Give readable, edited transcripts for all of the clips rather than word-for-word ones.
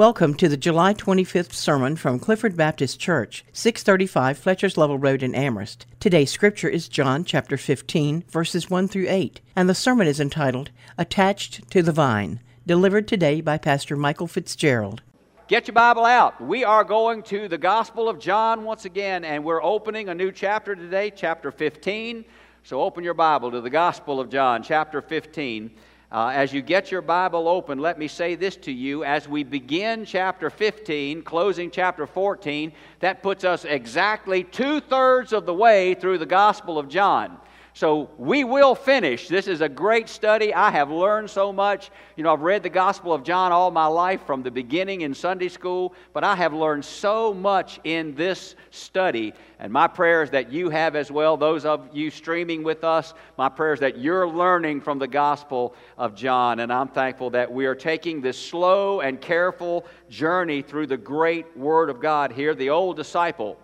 Welcome to the July 25th sermon from Clifford Baptist Church, 635 Fletcher's Level Road in Amherst. Today's scripture is John chapter 15, verses 1 through 8, and the sermon is entitled, Attached to the Vine, delivered today by Pastor Michael Fitzgerald. Get your Bible out. We are going to the Gospel of John once again, and we're opening a new chapter today, chapter 15. So open your Bible to the Gospel of John, chapter 15. As you get your Bible open, let me say this to you. As we begin chapter 15, closing chapter 14, that puts us exactly two-thirds of the way through the Gospel of John. So we will finish. This is a great study. I have learned so much. You know, I've read the Gospel of John all my life from the beginning in Sunday school, but I have learned so much in this study. And my prayer is that you have as well, those of you streaming with us, my prayer is that you're learning from the Gospel of John. And I'm thankful that we are taking this slow and careful journey through the great Word of God here. The old disciple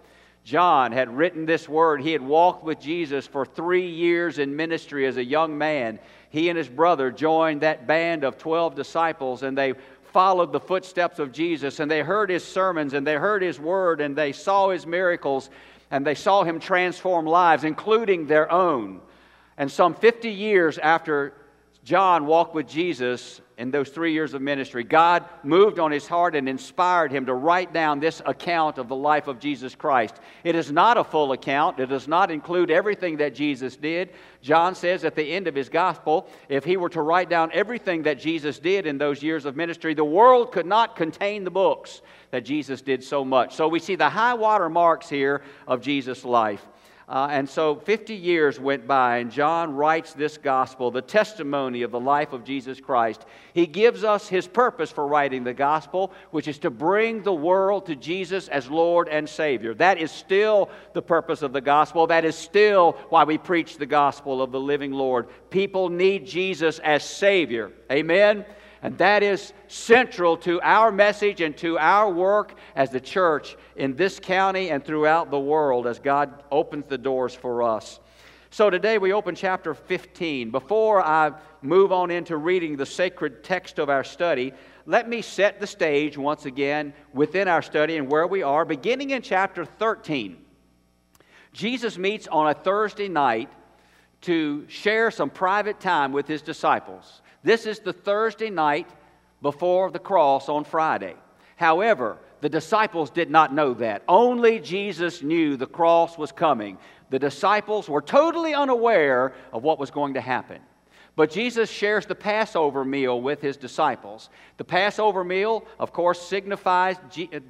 John had written this word. He had walked with Jesus for 3 years in ministry as a young man. He and his brother joined that band of 12 disciples, and they followed the footsteps of Jesus, and they heard his sermons, and they heard his word, and they saw his miracles, and they saw him transform lives, including their own. And some 50 years after John walked with Jesus in those 3 years of ministry, God moved on his heart and inspired him to write down this account of the life of Jesus Christ. It is not a full account. It does not include everything that Jesus did. John says at the end of his gospel, if he were to write down everything that Jesus did in those years of ministry, the world could not contain the books that Jesus did so much. So we see the high water marks here of Jesus' life. And so 50 years went by, and John writes this gospel, the testimony of the life of Jesus Christ. He gives us his purpose for writing the gospel, which is to bring the world to Jesus as Lord and Savior. That is still the purpose of the gospel. That is still why we preach the gospel of the living Lord. People need Jesus as Savior. Amen? And that is central to our message and to our work as the church in this county and throughout the world as God opens the doors for us. So today we open chapter 15. Before I move on into reading the sacred text of our study, let me set the stage once again within our study and where we are, beginning in chapter 13. Jesus meets on a Thursday night to share some private time with his disciples. This is the Thursday night before the cross on Friday. However, the disciples did not know that. Only Jesus knew the cross was coming. The disciples were totally unaware of what was going to happen. But Jesus shares the Passover meal with his disciples. The Passover meal, of course, signifies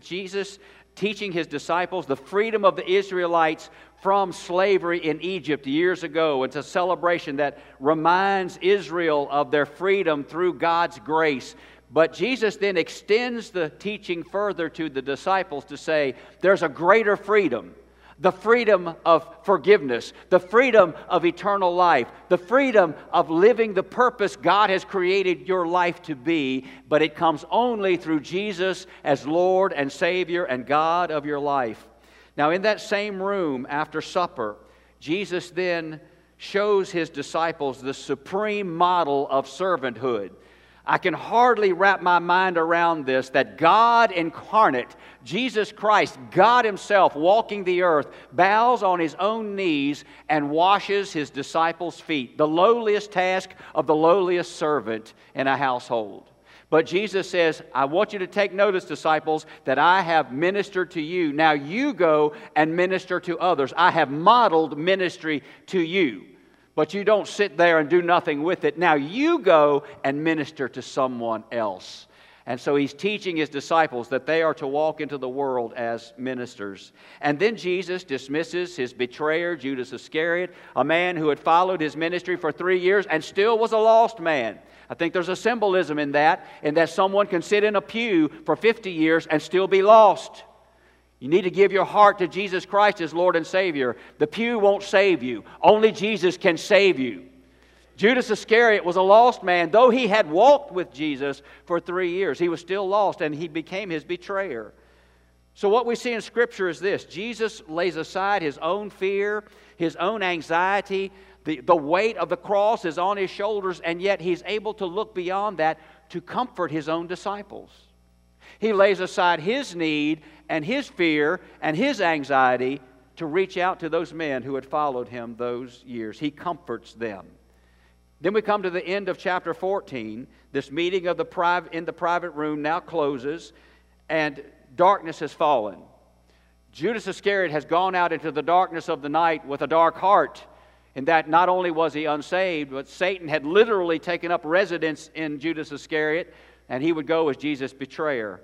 Jesus teaching his disciples the freedom of the Israelites from slavery in Egypt years ago. It's a celebration that reminds Israel of their freedom through God's grace. But Jesus then extends the teaching further to the disciples to say, there's a greater freedom. The freedom of forgiveness, the freedom of eternal life, the freedom of living the purpose God has created your life to be, but it comes only through Jesus as Lord and Savior and God of your life. Now, in that same room after supper, Jesus then shows his disciples the supreme model of servanthood. I can hardly wrap my mind around this, that God incarnate, Jesus Christ, God himself walking the earth, bows on his own knees and washes his disciples' feet, the lowliest task of the lowliest servant in a household. But Jesus says, I want you to take notice, disciples, that I have ministered to you. Now you go and minister to others. I have modeled ministry to you. But you don't sit there and do nothing with it. Now you go and minister to someone else. And so he's teaching his disciples that they are to walk into the world as ministers. And then Jesus dismisses his betrayer, Judas Iscariot, a man who had followed his ministry for 3 years and still was a lost man. I think there's a symbolism in that someone can sit in a pew for 50 years and still be lost. You need to give your heart to Jesus Christ as Lord and Savior. The pew won't save you. Only Jesus can save you. Judas Iscariot was a lost man. Though he had walked with Jesus for 3 years, he was still lost, and he became his betrayer. So what we see in Scripture is this. Jesus lays aside his own fear, his own anxiety. The weight of the cross is on his shoulders, and yet he's able to look beyond that to comfort his own disciples. He lays aside his need and his fear and his anxiety to reach out to those men who had followed him those years. He comforts them. Then we come to the end of chapter 14. This meeting of in the private room now closes, and darkness has fallen. Judas Iscariot has gone out into the darkness of the night with a dark heart, in that not only was he unsaved, but Satan had literally taken up residence in Judas Iscariot, and he would go as Jesus' betrayer.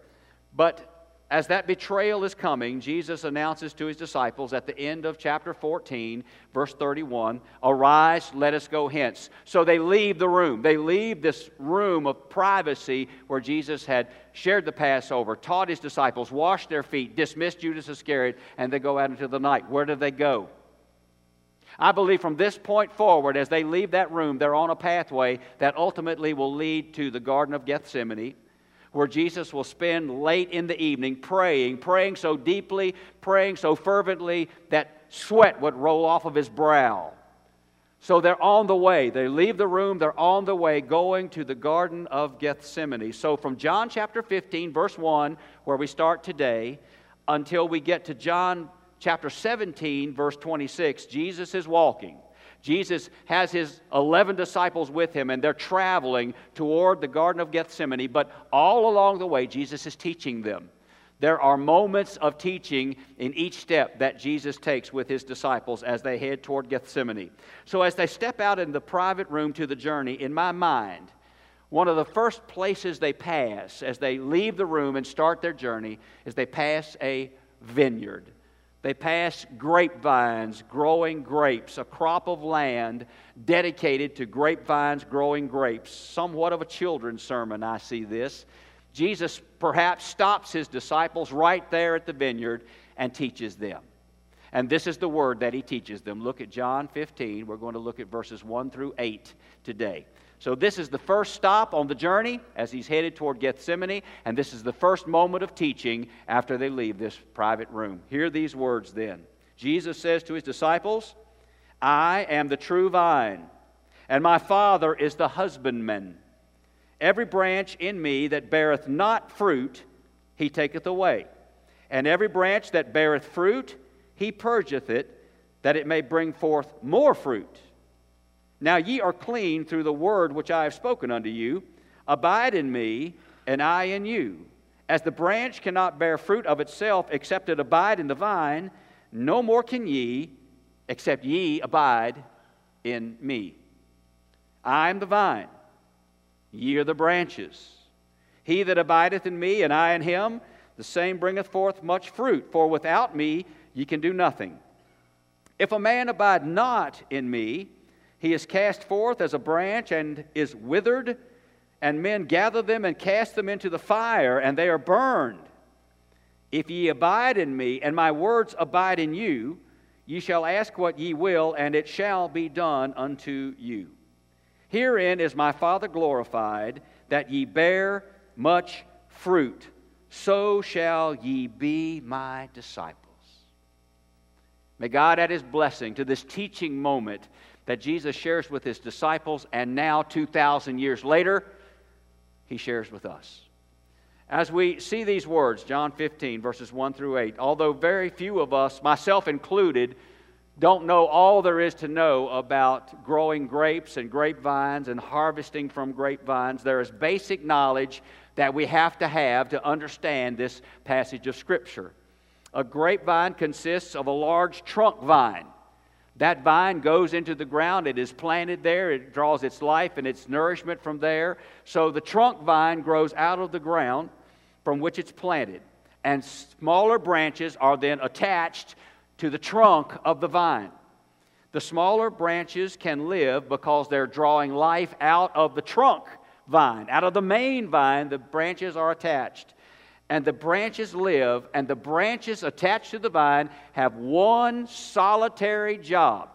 But as that betrayal is coming, Jesus announces to his disciples at the end of chapter 14, verse 31, "Arise, let us go hence." So they leave the room. They leave this room of privacy where Jesus had shared the Passover, taught his disciples, washed their feet, dismissed Judas Iscariot, and they go out into the night. Where do they go? I believe from this point forward, as they leave that room, they're on a pathway that ultimately will lead to the Garden of Gethsemane, where Jesus will spend late in the evening praying so deeply, praying so fervently that sweat would roll off of his brow. So they're on the way. They leave the room. They're on the way going to the Garden of Gethsemane. So from John chapter 15, verse 1, where we start today, until we get to John chapter 17, verse 26, Jesus is walking. Jesus has his 11 disciples with him, and they're traveling toward the Garden of Gethsemane, but all along the way, Jesus is teaching them. There are moments of teaching in each step that Jesus takes with his disciples as they head toward Gethsemane. So as they step out in the private room to the journey, in my mind, one of the first places they pass as they leave the room and start their journey is they pass a vineyard. They pass grapevines growing grapes, a crop of land dedicated to grapevines growing grapes. Somewhat of a children's sermon, I see this. Jesus perhaps stops his disciples right there at the vineyard and teaches them. And this is the word that he teaches them. Look at John 15. We're going to look at verses 1 through 8 today. So this is the first stop on the journey as he's headed toward Gethsemane, and this is the first moment of teaching after they leave this private room. Hear these words then. Jesus says to his disciples, "I am the true vine, and my Father is the husbandman. Every branch in me that beareth not fruit, he taketh away. And every branch that beareth fruit, he purgeth it, that it may bring forth more fruit. Now ye are clean through the word which I have spoken unto you. Abide in me, and I in you. As the branch cannot bear fruit of itself, except it abide in the vine, no more can ye, except ye abide in me. I am the vine, ye are the branches. He that abideth in me, and I in him, the same bringeth forth much fruit, for without me ye can do nothing. If a man abide not in me, he is cast forth as a branch and is withered, and men gather them and cast them into the fire, and they are burned. If ye abide in me, and my words abide in you, ye shall ask what ye will, and it shall be done unto you. Herein is my Father glorified, that ye bear much fruit. So shall ye be my disciples." May God add his blessing to this teaching moment that Jesus shares with his disciples, and now 2,000 years later, he shares with us. As we see these words, John 15, verses 1 through 8, although very few of us, myself included, don't know all there is to know about growing grapes and grapevines and harvesting from grapevines, there is basic knowledge that we have to understand this passage of Scripture. A grapevine consists of a large trunk vine. That vine goes into the ground, it is planted there, it draws its life and its nourishment from there. So the trunk vine grows out of the ground from which it's planted. And smaller branches are then attached to the trunk of the vine. The smaller branches can live because they're drawing life out of the trunk vine. Out of the main vine, the branches are attached. And the branches live, and the branches attached to the vine have one solitary job.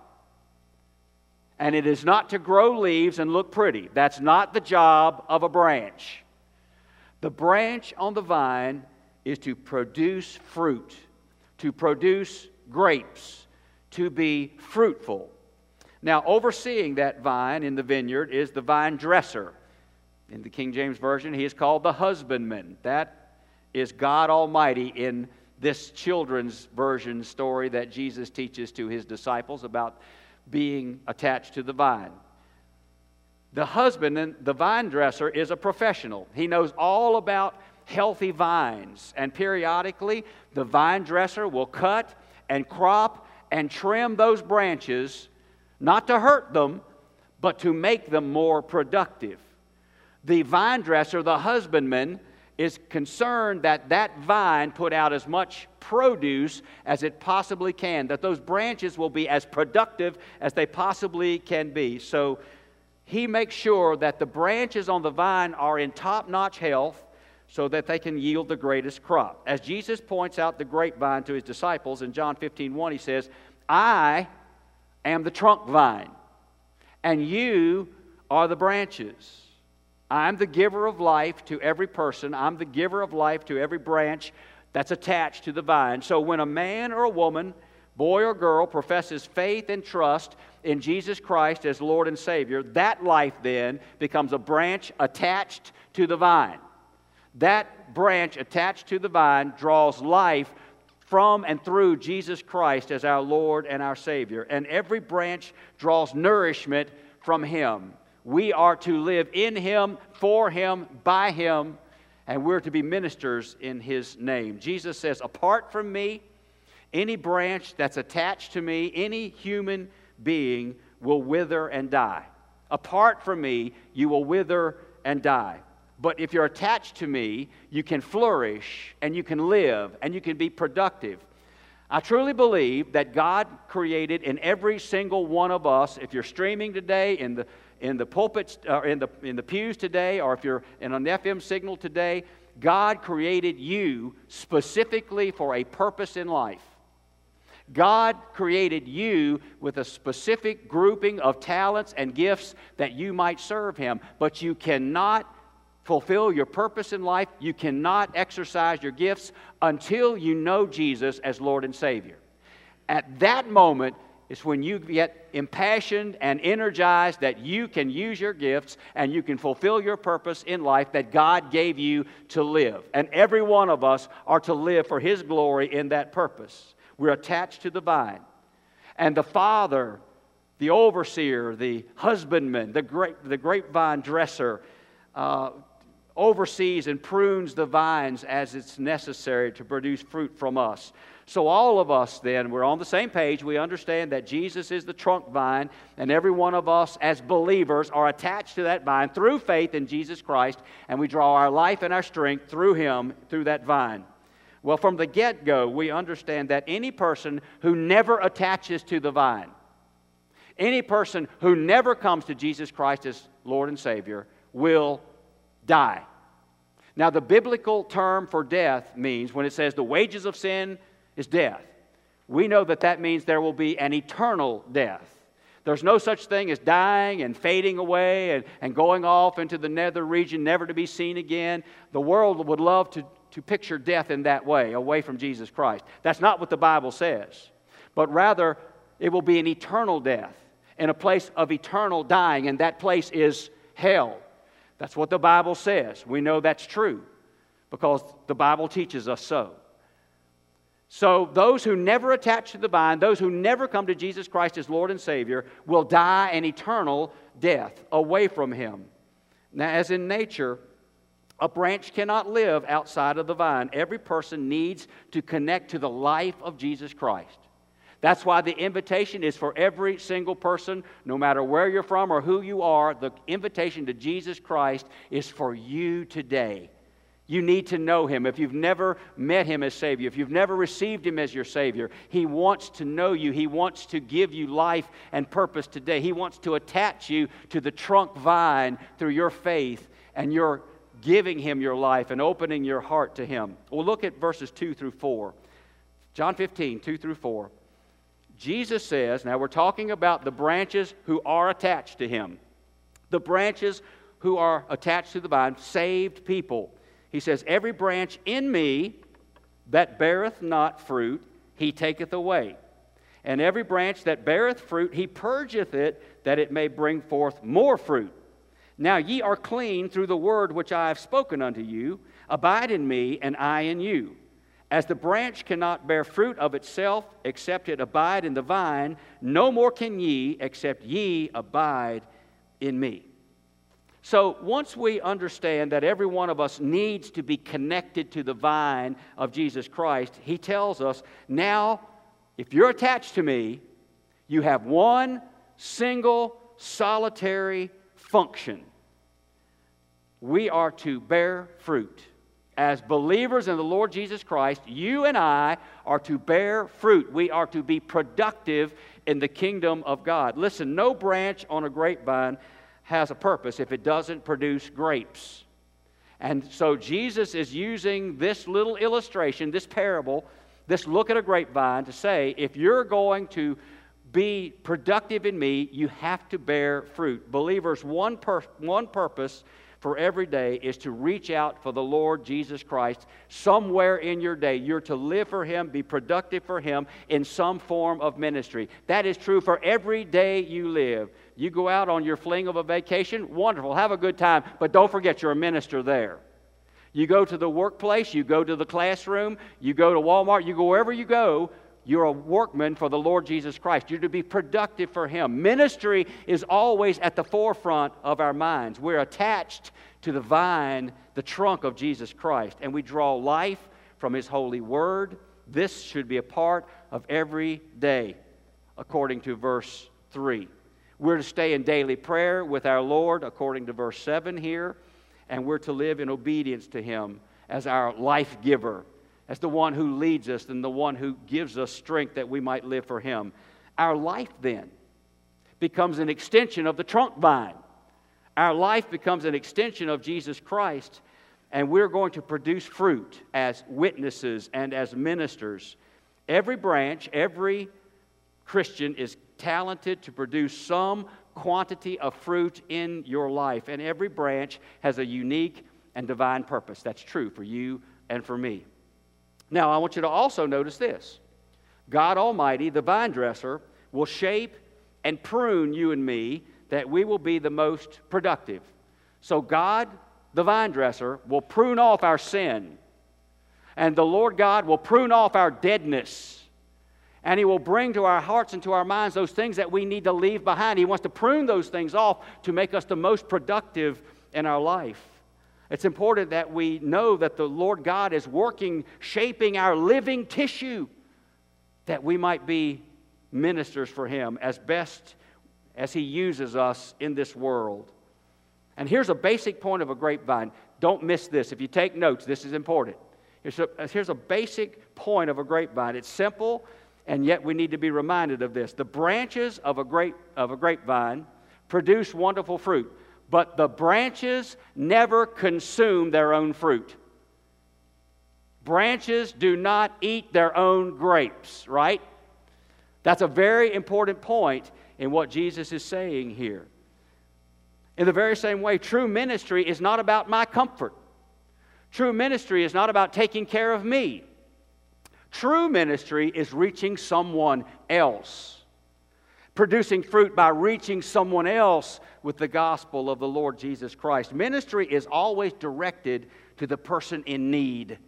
And it is not to grow leaves and look pretty. That's not the job of a branch. The branch on the vine is to produce fruit, to produce grapes, to be fruitful. Now, overseeing that vine in the vineyard is the vine dresser. In the King James Version, he is called the husbandman. That is God Almighty in this children's version story that Jesus teaches to his disciples about being attached to the vine. The husband, the vine dresser, is a professional. He knows all about healthy vines, and periodically the vine dresser will cut and crop and trim those branches, not to hurt them, but to make them more productive. The vine dresser, the husbandman, is concerned that that vine put out as much produce as it possibly can, that those branches will be as productive as they possibly can be. So he makes sure that the branches on the vine are in top-notch health so that they can yield the greatest crop. As Jesus points out the grapevine to his disciples in John 15:1, he says, "I am the trunk vine, and you are the branches. I'm the giver of life to every person. I'm the giver of life to every branch that's attached to the vine." So when a man or a woman, boy or girl, professes faith and trust in Jesus Christ as Lord and Savior, that life then becomes a branch attached to the vine. That branch attached to the vine draws life from and through Jesus Christ as our Lord and our Savior. And every branch draws nourishment from Him. We are to live in Him, for Him, by Him, and we're to be ministers in His name. Jesus says, apart from me, any branch that's attached to me, any human being will wither and die. Apart from me, you will wither and die. But if you're attached to me, you can flourish, and you can live, and you can be productive. I truly believe that God created in every single one of us, if you're streaming today in the pulpits, or in the pews today, or if you're in an FM signal today, God created you specifically for a purpose in life. God created you with a specific grouping of talents and gifts that you might serve Him, but you cannot fulfill your purpose in life, you cannot exercise your gifts until you know Jesus as Lord and Savior. At that moment, it's when you get impassioned and energized that you can use your gifts and you can fulfill your purpose in life that God gave you to live. And every one of us are to live for His glory in that purpose. We're attached to the vine. And the father, the overseer, the husbandman, the grapevine dresser, oversees and prunes the vines as it's necessary to produce fruit from us. So all of us then, we're on the same page. We understand that Jesus is the trunk vine, and every one of us as believers are attached to that vine through faith in Jesus Christ, and we draw our life and our strength through Him, through that vine. Well, from the get-go, we understand that any person who never attaches to the vine, any person who never comes to Jesus Christ as Lord and Savior, will die. Now, the biblical term for death means, when it says the wages of sin is death, we know that that means there will be an eternal death. There's no such thing as dying and fading away and going off into the nether region, never to be seen again. The world would love to picture death in that way, away from Jesus Christ. That's not what the Bible says, but rather it will be an eternal death in a place of eternal dying, and that place is hell. That's what the Bible says. We know that's true because the Bible teaches us so. So those who never attach to the vine, those who never come to Jesus Christ as Lord and Savior, will die an eternal death away from Him. Now, as in nature, a branch cannot live outside of the vine. Every person needs to connect to the life of Jesus Christ. That's why the invitation is for every single person, no matter where you're from or who you are. The invitation to Jesus Christ is for you today. You need to know Him. If you've never met Him as Savior, if you've never received Him as your Savior, He wants to know you. He wants to give you life and purpose today. He wants to attach you to the trunk vine through your faith and your giving Him your life and opening your heart to Him. Well, look at verses 2 through 4. John 15, 2 through 4. Jesus says, now we're talking about the branches who are attached to Him. The branches who are attached to the vine, saved people. He says, every branch in me that beareth not fruit, He taketh away. And every branch that beareth fruit, He purgeth it, that it may bring forth more fruit. Now ye are clean through the word which I have spoken unto you. Abide in me, and I in you. As the branch cannot bear fruit of itself, except it abide in the vine, no more can ye, except ye abide in me. So once we understand that every one of us needs to be connected to the vine of Jesus Christ, he tells us, now, if you're attached to me, you have one single solitary function. We are to bear fruit. As believers in the Lord Jesus Christ, you and I are to bear fruit. We are to be productive in the kingdom of God. Listen, no branch on a grapevine has a purpose if it doesn't produce grapes. And so Jesus is using this little illustration, this parable, this look at a grapevine to say, if you're going to be productive in me, you have to bear fruit. Believers, one purpose for every day is to reach out for the Lord Jesus Christ somewhere in your day. You're to live for Him, be productive for Him in some form of ministry. That is true for every day you live. You go out on your fling of a vacation, wonderful, have a good time, but don't forget you're a minister there. You go to the workplace, you go to the classroom, you go to Walmart, you go wherever you go, you're a workman for the Lord Jesus Christ. You're to be productive for Him. Ministry is always at the forefront of our minds. We're attached to the vine, the trunk of Jesus Christ, and we draw life from His holy word. This should be a part of every day, according to verse 3. We're to stay in daily prayer with our Lord, according to verse 7 here, and we're to live in obedience to Him as our life giver, as the one who leads us and the one who gives us strength that we might live for Him. Our life then becomes an extension of the trunk vine. Our life becomes an extension of Jesus Christ, and we're going to produce fruit as witnesses and as ministers. Every branch, every Christian is talented to produce some quantity of fruit in your life, and every branch has a unique and divine purpose. That's true for you and for me. Now, I want you to also notice this. God Almighty, the vine dresser, will shape and prune you and me that we will be the most productive. So God, the vine dresser, will prune off our sin. And the Lord God will prune off our deadness. And He will bring to our hearts and to our minds those things that we need to leave behind. He wants to prune those things off to make us the most productive in our life. It's important that we know that the Lord God is working, shaping our living tissue, that we might be ministers for Him as best as He uses us in this world. And here's a basic point of a grapevine. Don't miss this. If you take notes, this is important. Here's a basic point of a grapevine. It's simple, and yet we need to be reminded of this. The branches of a grapevine produce wonderful fruit. But the branches never consume their own fruit. Branches do not eat their own grapes, right? That's a very important point in what Jesus is saying here. In the very same way, true ministry is not about my comfort. True ministry is not about taking care of me. True ministry is reaching someone else, producing fruit by reaching someone else with the gospel of the Lord Jesus Christ. Ministry is always directed to the person in need,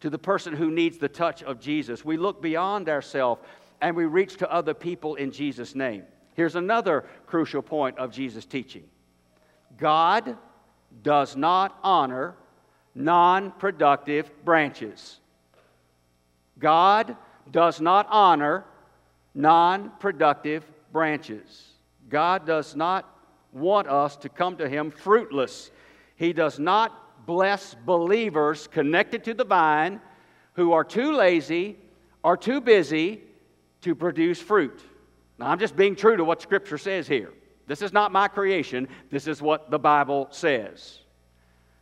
to the person who needs the touch of Jesus. We look beyond ourselves and we reach to other people in Jesus' name. Here's another crucial point of Jesus' teaching. God does not honor non-productive branches. God does not honor non-productive branches. God does not want us to come to Him fruitless. He does not bless believers connected to the vine who are too lazy or too busy to produce fruit. Now, I'm just being true to what Scripture says here. This is not my creation. This is what the Bible says.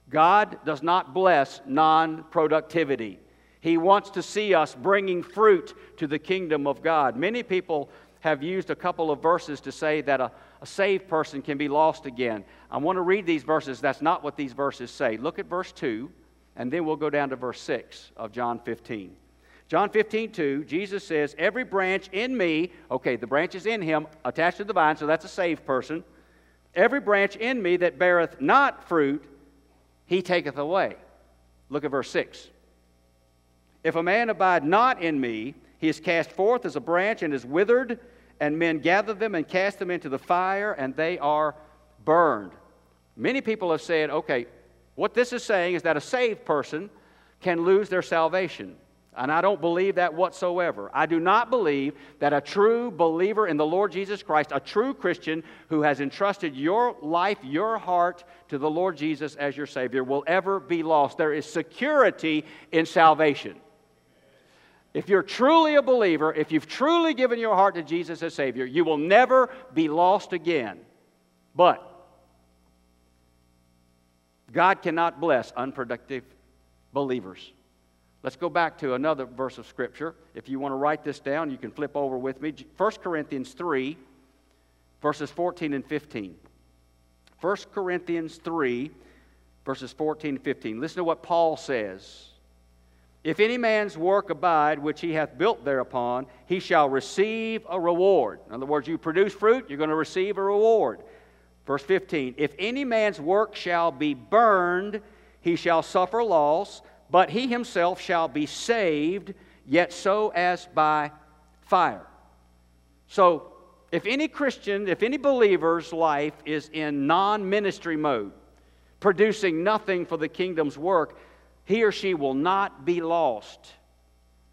God does not bless non-productivity. He wants to see us bringing fruit to the kingdom of God. Many people have used a couple of verses to say that a saved person can be lost again. I want to read these verses. That's not what these verses say. Look at verse 2, and then we'll go down to verse 6 of John 15. John 15, 2, Jesus says, every branch in me, okay, the branch is in Him, attached to the vine, so that's a saved person. Every branch in me that beareth not fruit, He taketh away. Look at verse 6. If a man abide not in me, he is cast forth as a branch and is withered, and men gather them and cast them into the fire, and they are burned. Many people have said, okay, what this is saying is that a saved person can lose their salvation. And I don't believe that whatsoever. I do not believe that a true believer in the Lord Jesus Christ, a true Christian who has entrusted your life, your heart to the Lord Jesus as your Savior, will ever be lost. There is security in salvation. If you're truly a believer, if you've truly given your heart to Jesus as Savior, you will never be lost again. But God cannot bless unproductive believers. Let's go back to another verse of Scripture. If you want to write this down, you can flip over with me. 1 Corinthians 3, verses 14 and 15. 1 Corinthians 3, verses 14 and 15. Listen to what Paul says. If any man's work abide, which he hath built thereupon, he shall receive a reward. In other words, you produce fruit, you're going to receive a reward. Verse 15. If any man's work shall be burned, he shall suffer loss, but he himself shall be saved, yet so as by fire. So, if any Christian, if any believer's life is in non-ministry mode, producing nothing for the kingdom's work, he or she will not be lost.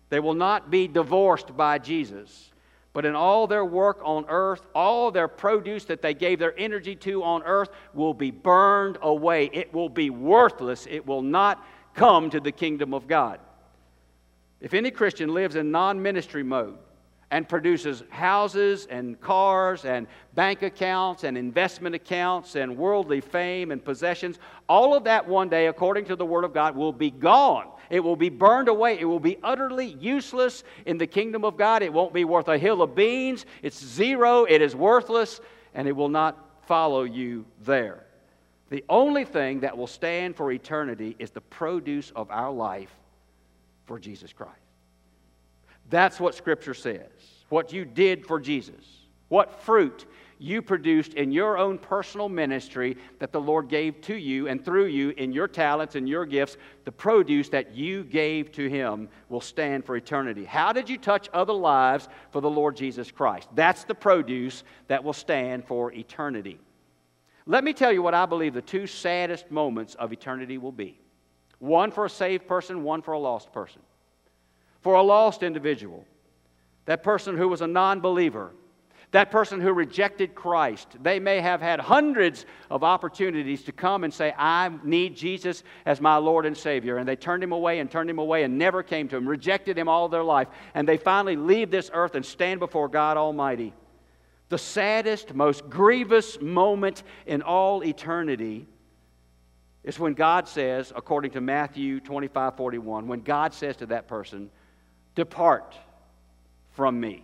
They will not be divorced by Jesus. But in all their work on earth, all their produce that they gave their energy to on earth will be burned away. It will be worthless. It will not come to the kingdom of God. If any Christian lives in non-ministry mode and produces houses and cars and bank accounts and investment accounts and worldly fame and possessions, all of that one day, according to the Word of God, will be gone. It will be burned away. It will be utterly useless in the kingdom of God. It won't be worth a hill of beans. It's zero. It is worthless, and it will not follow you there. The only thing that will stand for eternity is the produce of our life for Jesus Christ. That's what Scripture says. What you did for Jesus. What fruit you produced in your own personal ministry that the Lord gave to you and through you in your talents and your gifts, the produce that you gave to Him will stand for eternity. How did you touch other lives for the Lord Jesus Christ? That's the produce that will stand for eternity. Let me tell you what I believe the two saddest moments of eternity will be. One for a saved person, one for a lost person. For a lost individual, that person who was a non-believer, that person who rejected Christ, they may have had hundreds of opportunities to come and say, I need Jesus as my Lord and Savior. And they turned Him away and never came to Him, rejected Him all their life. And they finally leave this earth and stand before God Almighty. The saddest, most grievous moment in all eternity is when God says, according to Matthew 25:41, when God says to that person, depart from me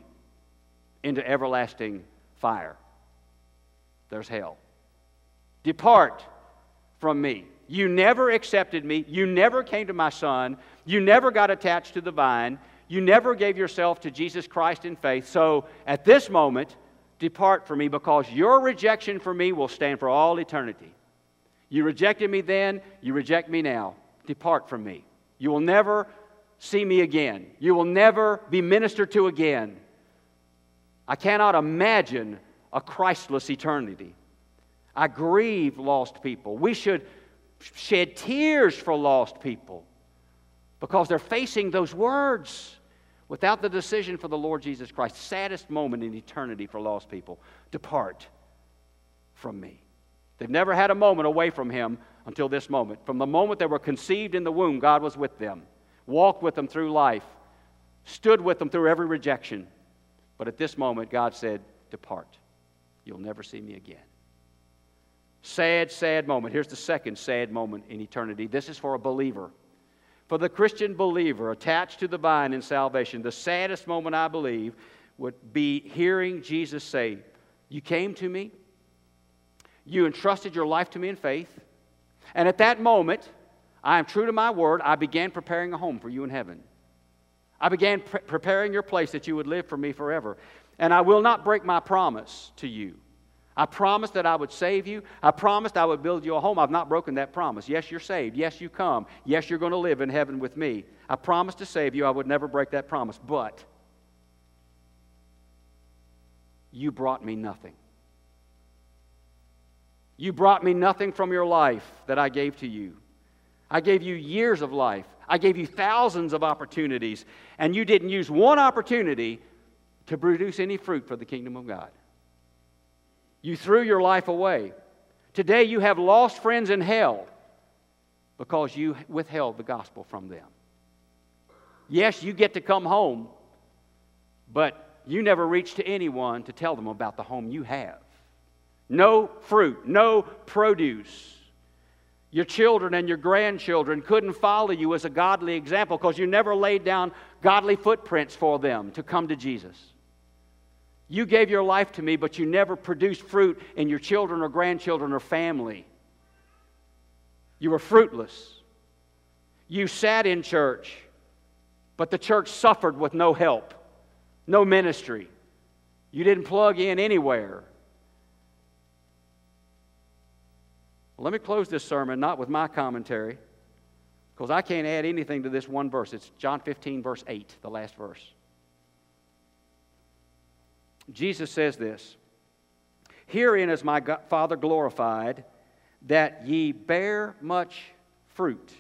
into everlasting fire. There's hell. Depart from me. You never accepted me. You never came to my Son. You never got attached to the vine. You never gave yourself to Jesus Christ in faith. So at this moment, depart from me, because your rejection for me will stand for all eternity. You rejected me then, you reject me now. Depart from me. You will never see me again. You will never be ministered to again. I cannot imagine a Christless eternity. I grieve lost people. We should shed tears for lost people because they're facing those words. Without the decision for the Lord Jesus Christ, saddest moment in eternity for lost people, depart from me. They've never had a moment away from Him until this moment. From the moment they were conceived in the womb, God was with them, walked with them through life, stood with them through every rejection. But at this moment, God said, depart. You'll never see me again. Sad, sad moment. Here's the second sad moment in eternity. This is for a believer. For the Christian believer attached to the vine in salvation, the saddest moment, I believe, would be hearing Jesus say, you came to me, you entrusted your life to me in faith, and at that moment, I am true to my word, I began preparing a home for you in heaven. I began preparing your place that you would live for me forever, and I will not break my promise to you. I promised that I would save you. I promised I would build you a home. I've not broken that promise. Yes, you're saved. Yes, you come. Yes, you're going to live in heaven with me. I promised to save you. I would never break that promise. But you brought me nothing. You brought me nothing from your life that I gave to you. I gave you years of life. I gave you thousands of opportunities. And you didn't use one opportunity to produce any fruit for the kingdom of God. You threw your life away. Today you have lost friends in hell because you withheld the gospel from them. Yes, you get to come home, but you never reach to anyone to tell them about the home you have. No fruit, no produce. Your children and your grandchildren couldn't follow you as a godly example because you never laid down godly footprints for them to come to Jesus. You gave your life to me, but you never produced fruit in your children or grandchildren or family. You were fruitless. You sat in church, but the church suffered with no help, no ministry. You didn't plug in anywhere. Well, let me close this sermon, not with my commentary, because I can't add anything to this one verse. It's John 15, verse 8, the last verse. Jesus says this, "Herein is my Father glorified, that ye bear much fruit.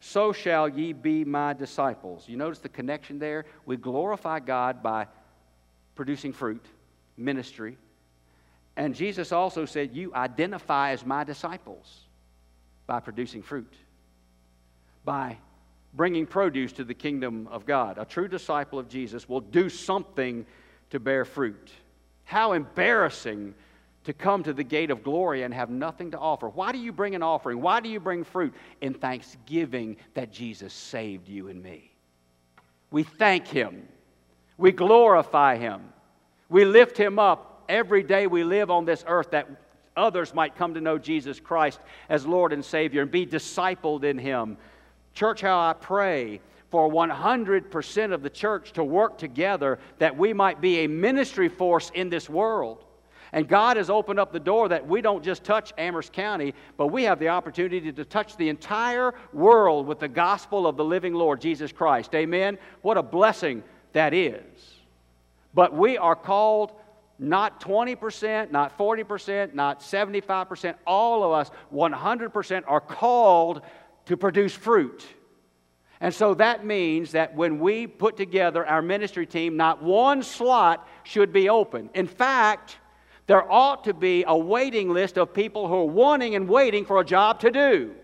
So shall ye be my disciples." You notice the connection there? We glorify God by producing fruit, ministry. And Jesus also said, you identify as my disciples by producing fruit, by bringing produce to the kingdom of God. A true disciple of Jesus will do something to bear fruit. How embarrassing to come to the gate of glory and have nothing to offer. Why do you bring an offering? Why do you bring fruit? In thanksgiving that Jesus saved you and me. We thank Him. We glorify Him. We lift Him up every day we live on this earth that others might come to know Jesus Christ as Lord and Savior and be discipled in Him. Church, how I pray for 100% of the church to work together that we might be a ministry force in this world. And God has opened up the door that we don't just touch Amherst County, but we have the opportunity to touch the entire world with the gospel of the living Lord Jesus Christ. Amen? What a blessing that is. But we are called not 20%, not 40%, not 75%. All of us, 100%, are called to produce fruit. And so that means that when we put together our ministry team, not one slot should be open. In fact, there ought to be a waiting list of people who are wanting and waiting for a job to do.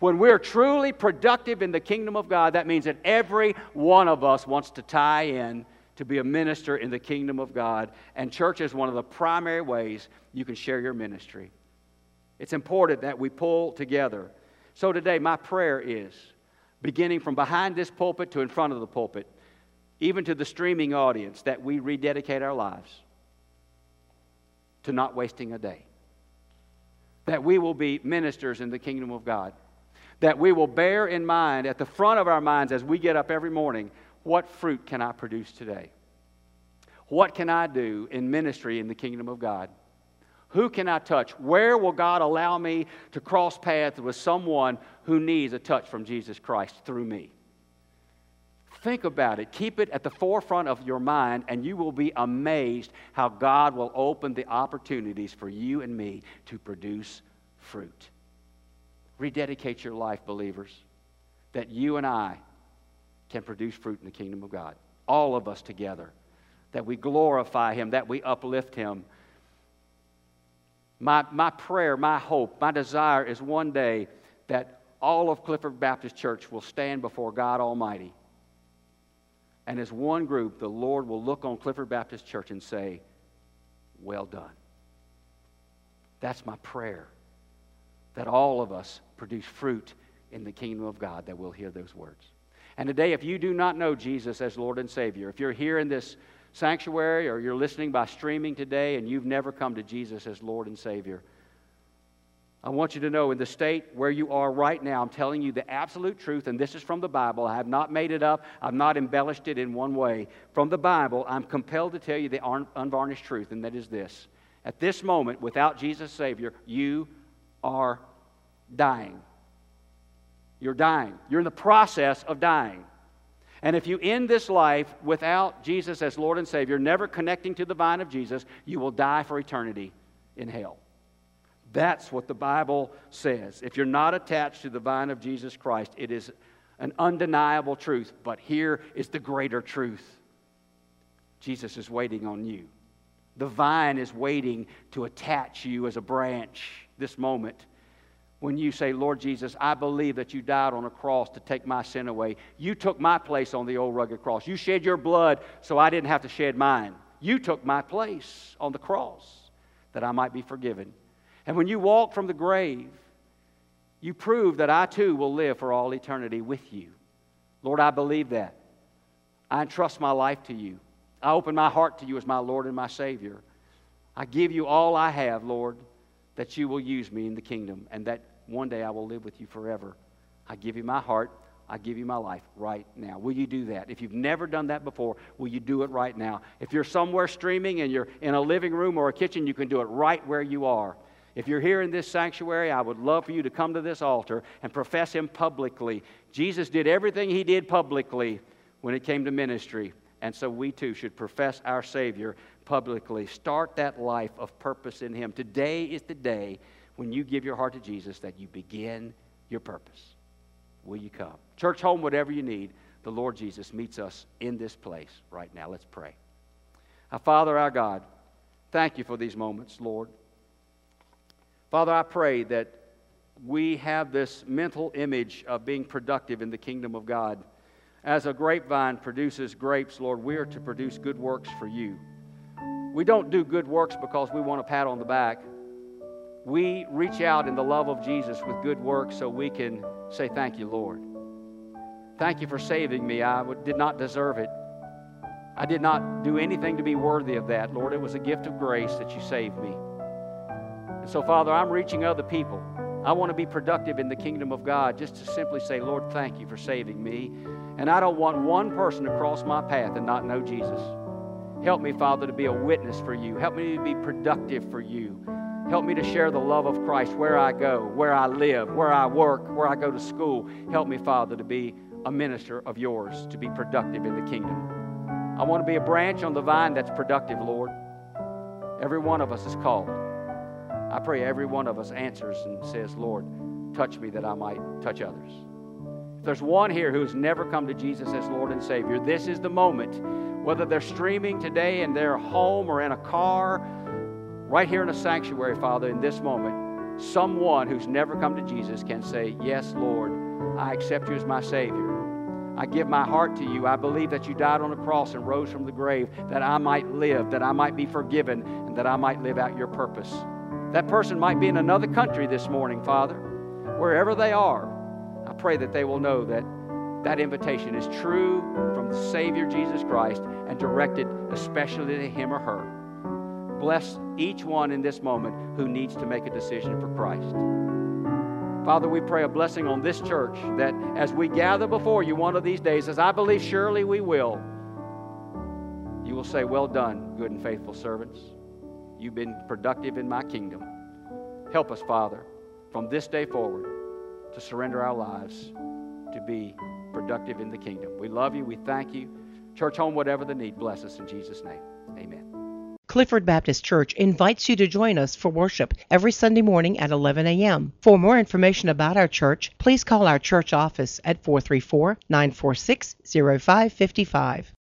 When we're truly productive in the kingdom of God, that means that every one of us wants to tie in to be a minister in the kingdom of God. And church is one of the primary ways you can share your ministry. It's important that we pull together. So today, my prayer is, beginning from behind this pulpit to in front of the pulpit, even to the streaming audience, that we rededicate our lives to not wasting a day. That we will be ministers in the kingdom of God. That we will bear in mind, at the front of our minds as we get up every morning, what fruit can I produce today? What can I do in ministry in the kingdom of God? Who can I touch? Where will God allow me to cross paths with someone who needs a touch from Jesus Christ through me? Think about it. Keep it at the forefront of your mind, and you will be amazed how God will open the opportunities for you and me to produce fruit. Rededicate your life, believers, that you and I can produce fruit in the kingdom of God. All of us together, that we glorify Him, that we uplift Him. My prayer, my hope, my desire is one day that all of Clifford Baptist Church will stand before God Almighty. And as one group, the Lord will look on Clifford Baptist Church and say, well done. That's my prayer, that all of us produce fruit in the kingdom of God, that we'll hear those words. And today, if you do not know Jesus as Lord and Savior, if you're here in this sanctuary, or you're listening by streaming today and you've never come to Jesus as Lord and Savior, I want you to know in the state where you are right now, I'm telling you the absolute truth, and this is from the Bible. I have not made it up. I've not embellished it in one way. From the Bible, I'm compelled to tell you the unvarnished truth, and that is this. At this moment, without Jesus Savior, you are dying. You're dying. You're in the process of dying. And if you end this life without Jesus as Lord and Savior, never connecting to the vine of Jesus, you will die for eternity in hell. That's what the Bible says. If you're not attached to the vine of Jesus Christ, it is an undeniable truth. But here is the greater truth. Jesus is waiting on you. The vine is waiting to attach you as a branch this moment. When you say, Lord Jesus, I believe that you died on a cross to take my sin away. You took my place on the old rugged cross. You shed your blood so I didn't have to shed mine. You took my place on the cross that I might be forgiven. And when you walk from the grave, you prove that I too will live for all eternity with you. Lord, I believe that. I entrust my life to you. I open my heart to you as my Lord and my Savior. I give you all I have, Lord, that you will use me in the kingdom and that one day I will live with you forever. I give you my heart. I give you my life right now. Will you do that? If you've never done that before, will you do it right now? If you're somewhere streaming and you're in a living room or a kitchen, you can do it right where you are. If you're here in this sanctuary, I would love for you to come to this altar and profess him publicly. Jesus did everything he did publicly when it came to ministry. And so we too should profess our Savior publicly. Start that life of purpose in him. Today is the day when you give your heart to Jesus that you begin your purpose. Will you come? Church, home, whatever you need, the Lord Jesus meets us in this place right now. Let's pray. Our Father, our God, thank you for these moments, Lord. Father, I pray that we have this mental image of being productive in the kingdom of God. As a grapevine produces grapes, Lord, we are to produce good works for you. We don't do good works because we want a pat on the back. We reach out in the love of Jesus with good works so we can say, thank you, Lord. Thank you for saving me. I did not deserve it. I did not do anything to be worthy of that, Lord. It was a gift of grace that you saved me. And so, Father, I'm reaching other people. I want to be productive in the kingdom of God just to simply say, Lord, thank you for saving me. And I don't want one person to cross my path and not know Jesus. Help me, Father, to be a witness for you. Help me to be productive for you. Help me to share the love of Christ where I go, where I live, where I work, where I go to school. Help me, Father, to be a minister of yours, to be productive in the kingdom. I want to be a branch on the vine that's productive, Lord. Every one of us is called. I pray every one of us answers and says, Lord, touch me that I might touch others. There's one here who's never come to Jesus as Lord and Savior. This is the moment. Whether they're streaming today in their home or in a car, right here in a sanctuary, Father, in this moment, someone who's never come to Jesus can say, yes, Lord, I accept you as my Savior. I give my heart to you. I believe that you died on the cross and rose from the grave, that I might live, that I might be forgiven, and that I might live out your purpose. That person might be in another country this morning, Father, wherever they are. I pray that they will know that that invitation is true from the Savior Jesus Christ and directed especially to him or her. Bless each one in this moment who needs to make a decision for Christ. Father, we pray a blessing on this church that as we gather before you one of these days, as I believe surely we will, you will say, well done, good and faithful servants. You've been productive in my kingdom. Help us, Father, from this day forward, to surrender our lives, to be productive in the kingdom. We love you. We thank you. Church, home, whatever the need, bless us in Jesus' name. Amen. Clifford Baptist Church invites you to join us for worship every Sunday morning at 11 a.m. For more information about our church, please call our church office at 434-946-0555.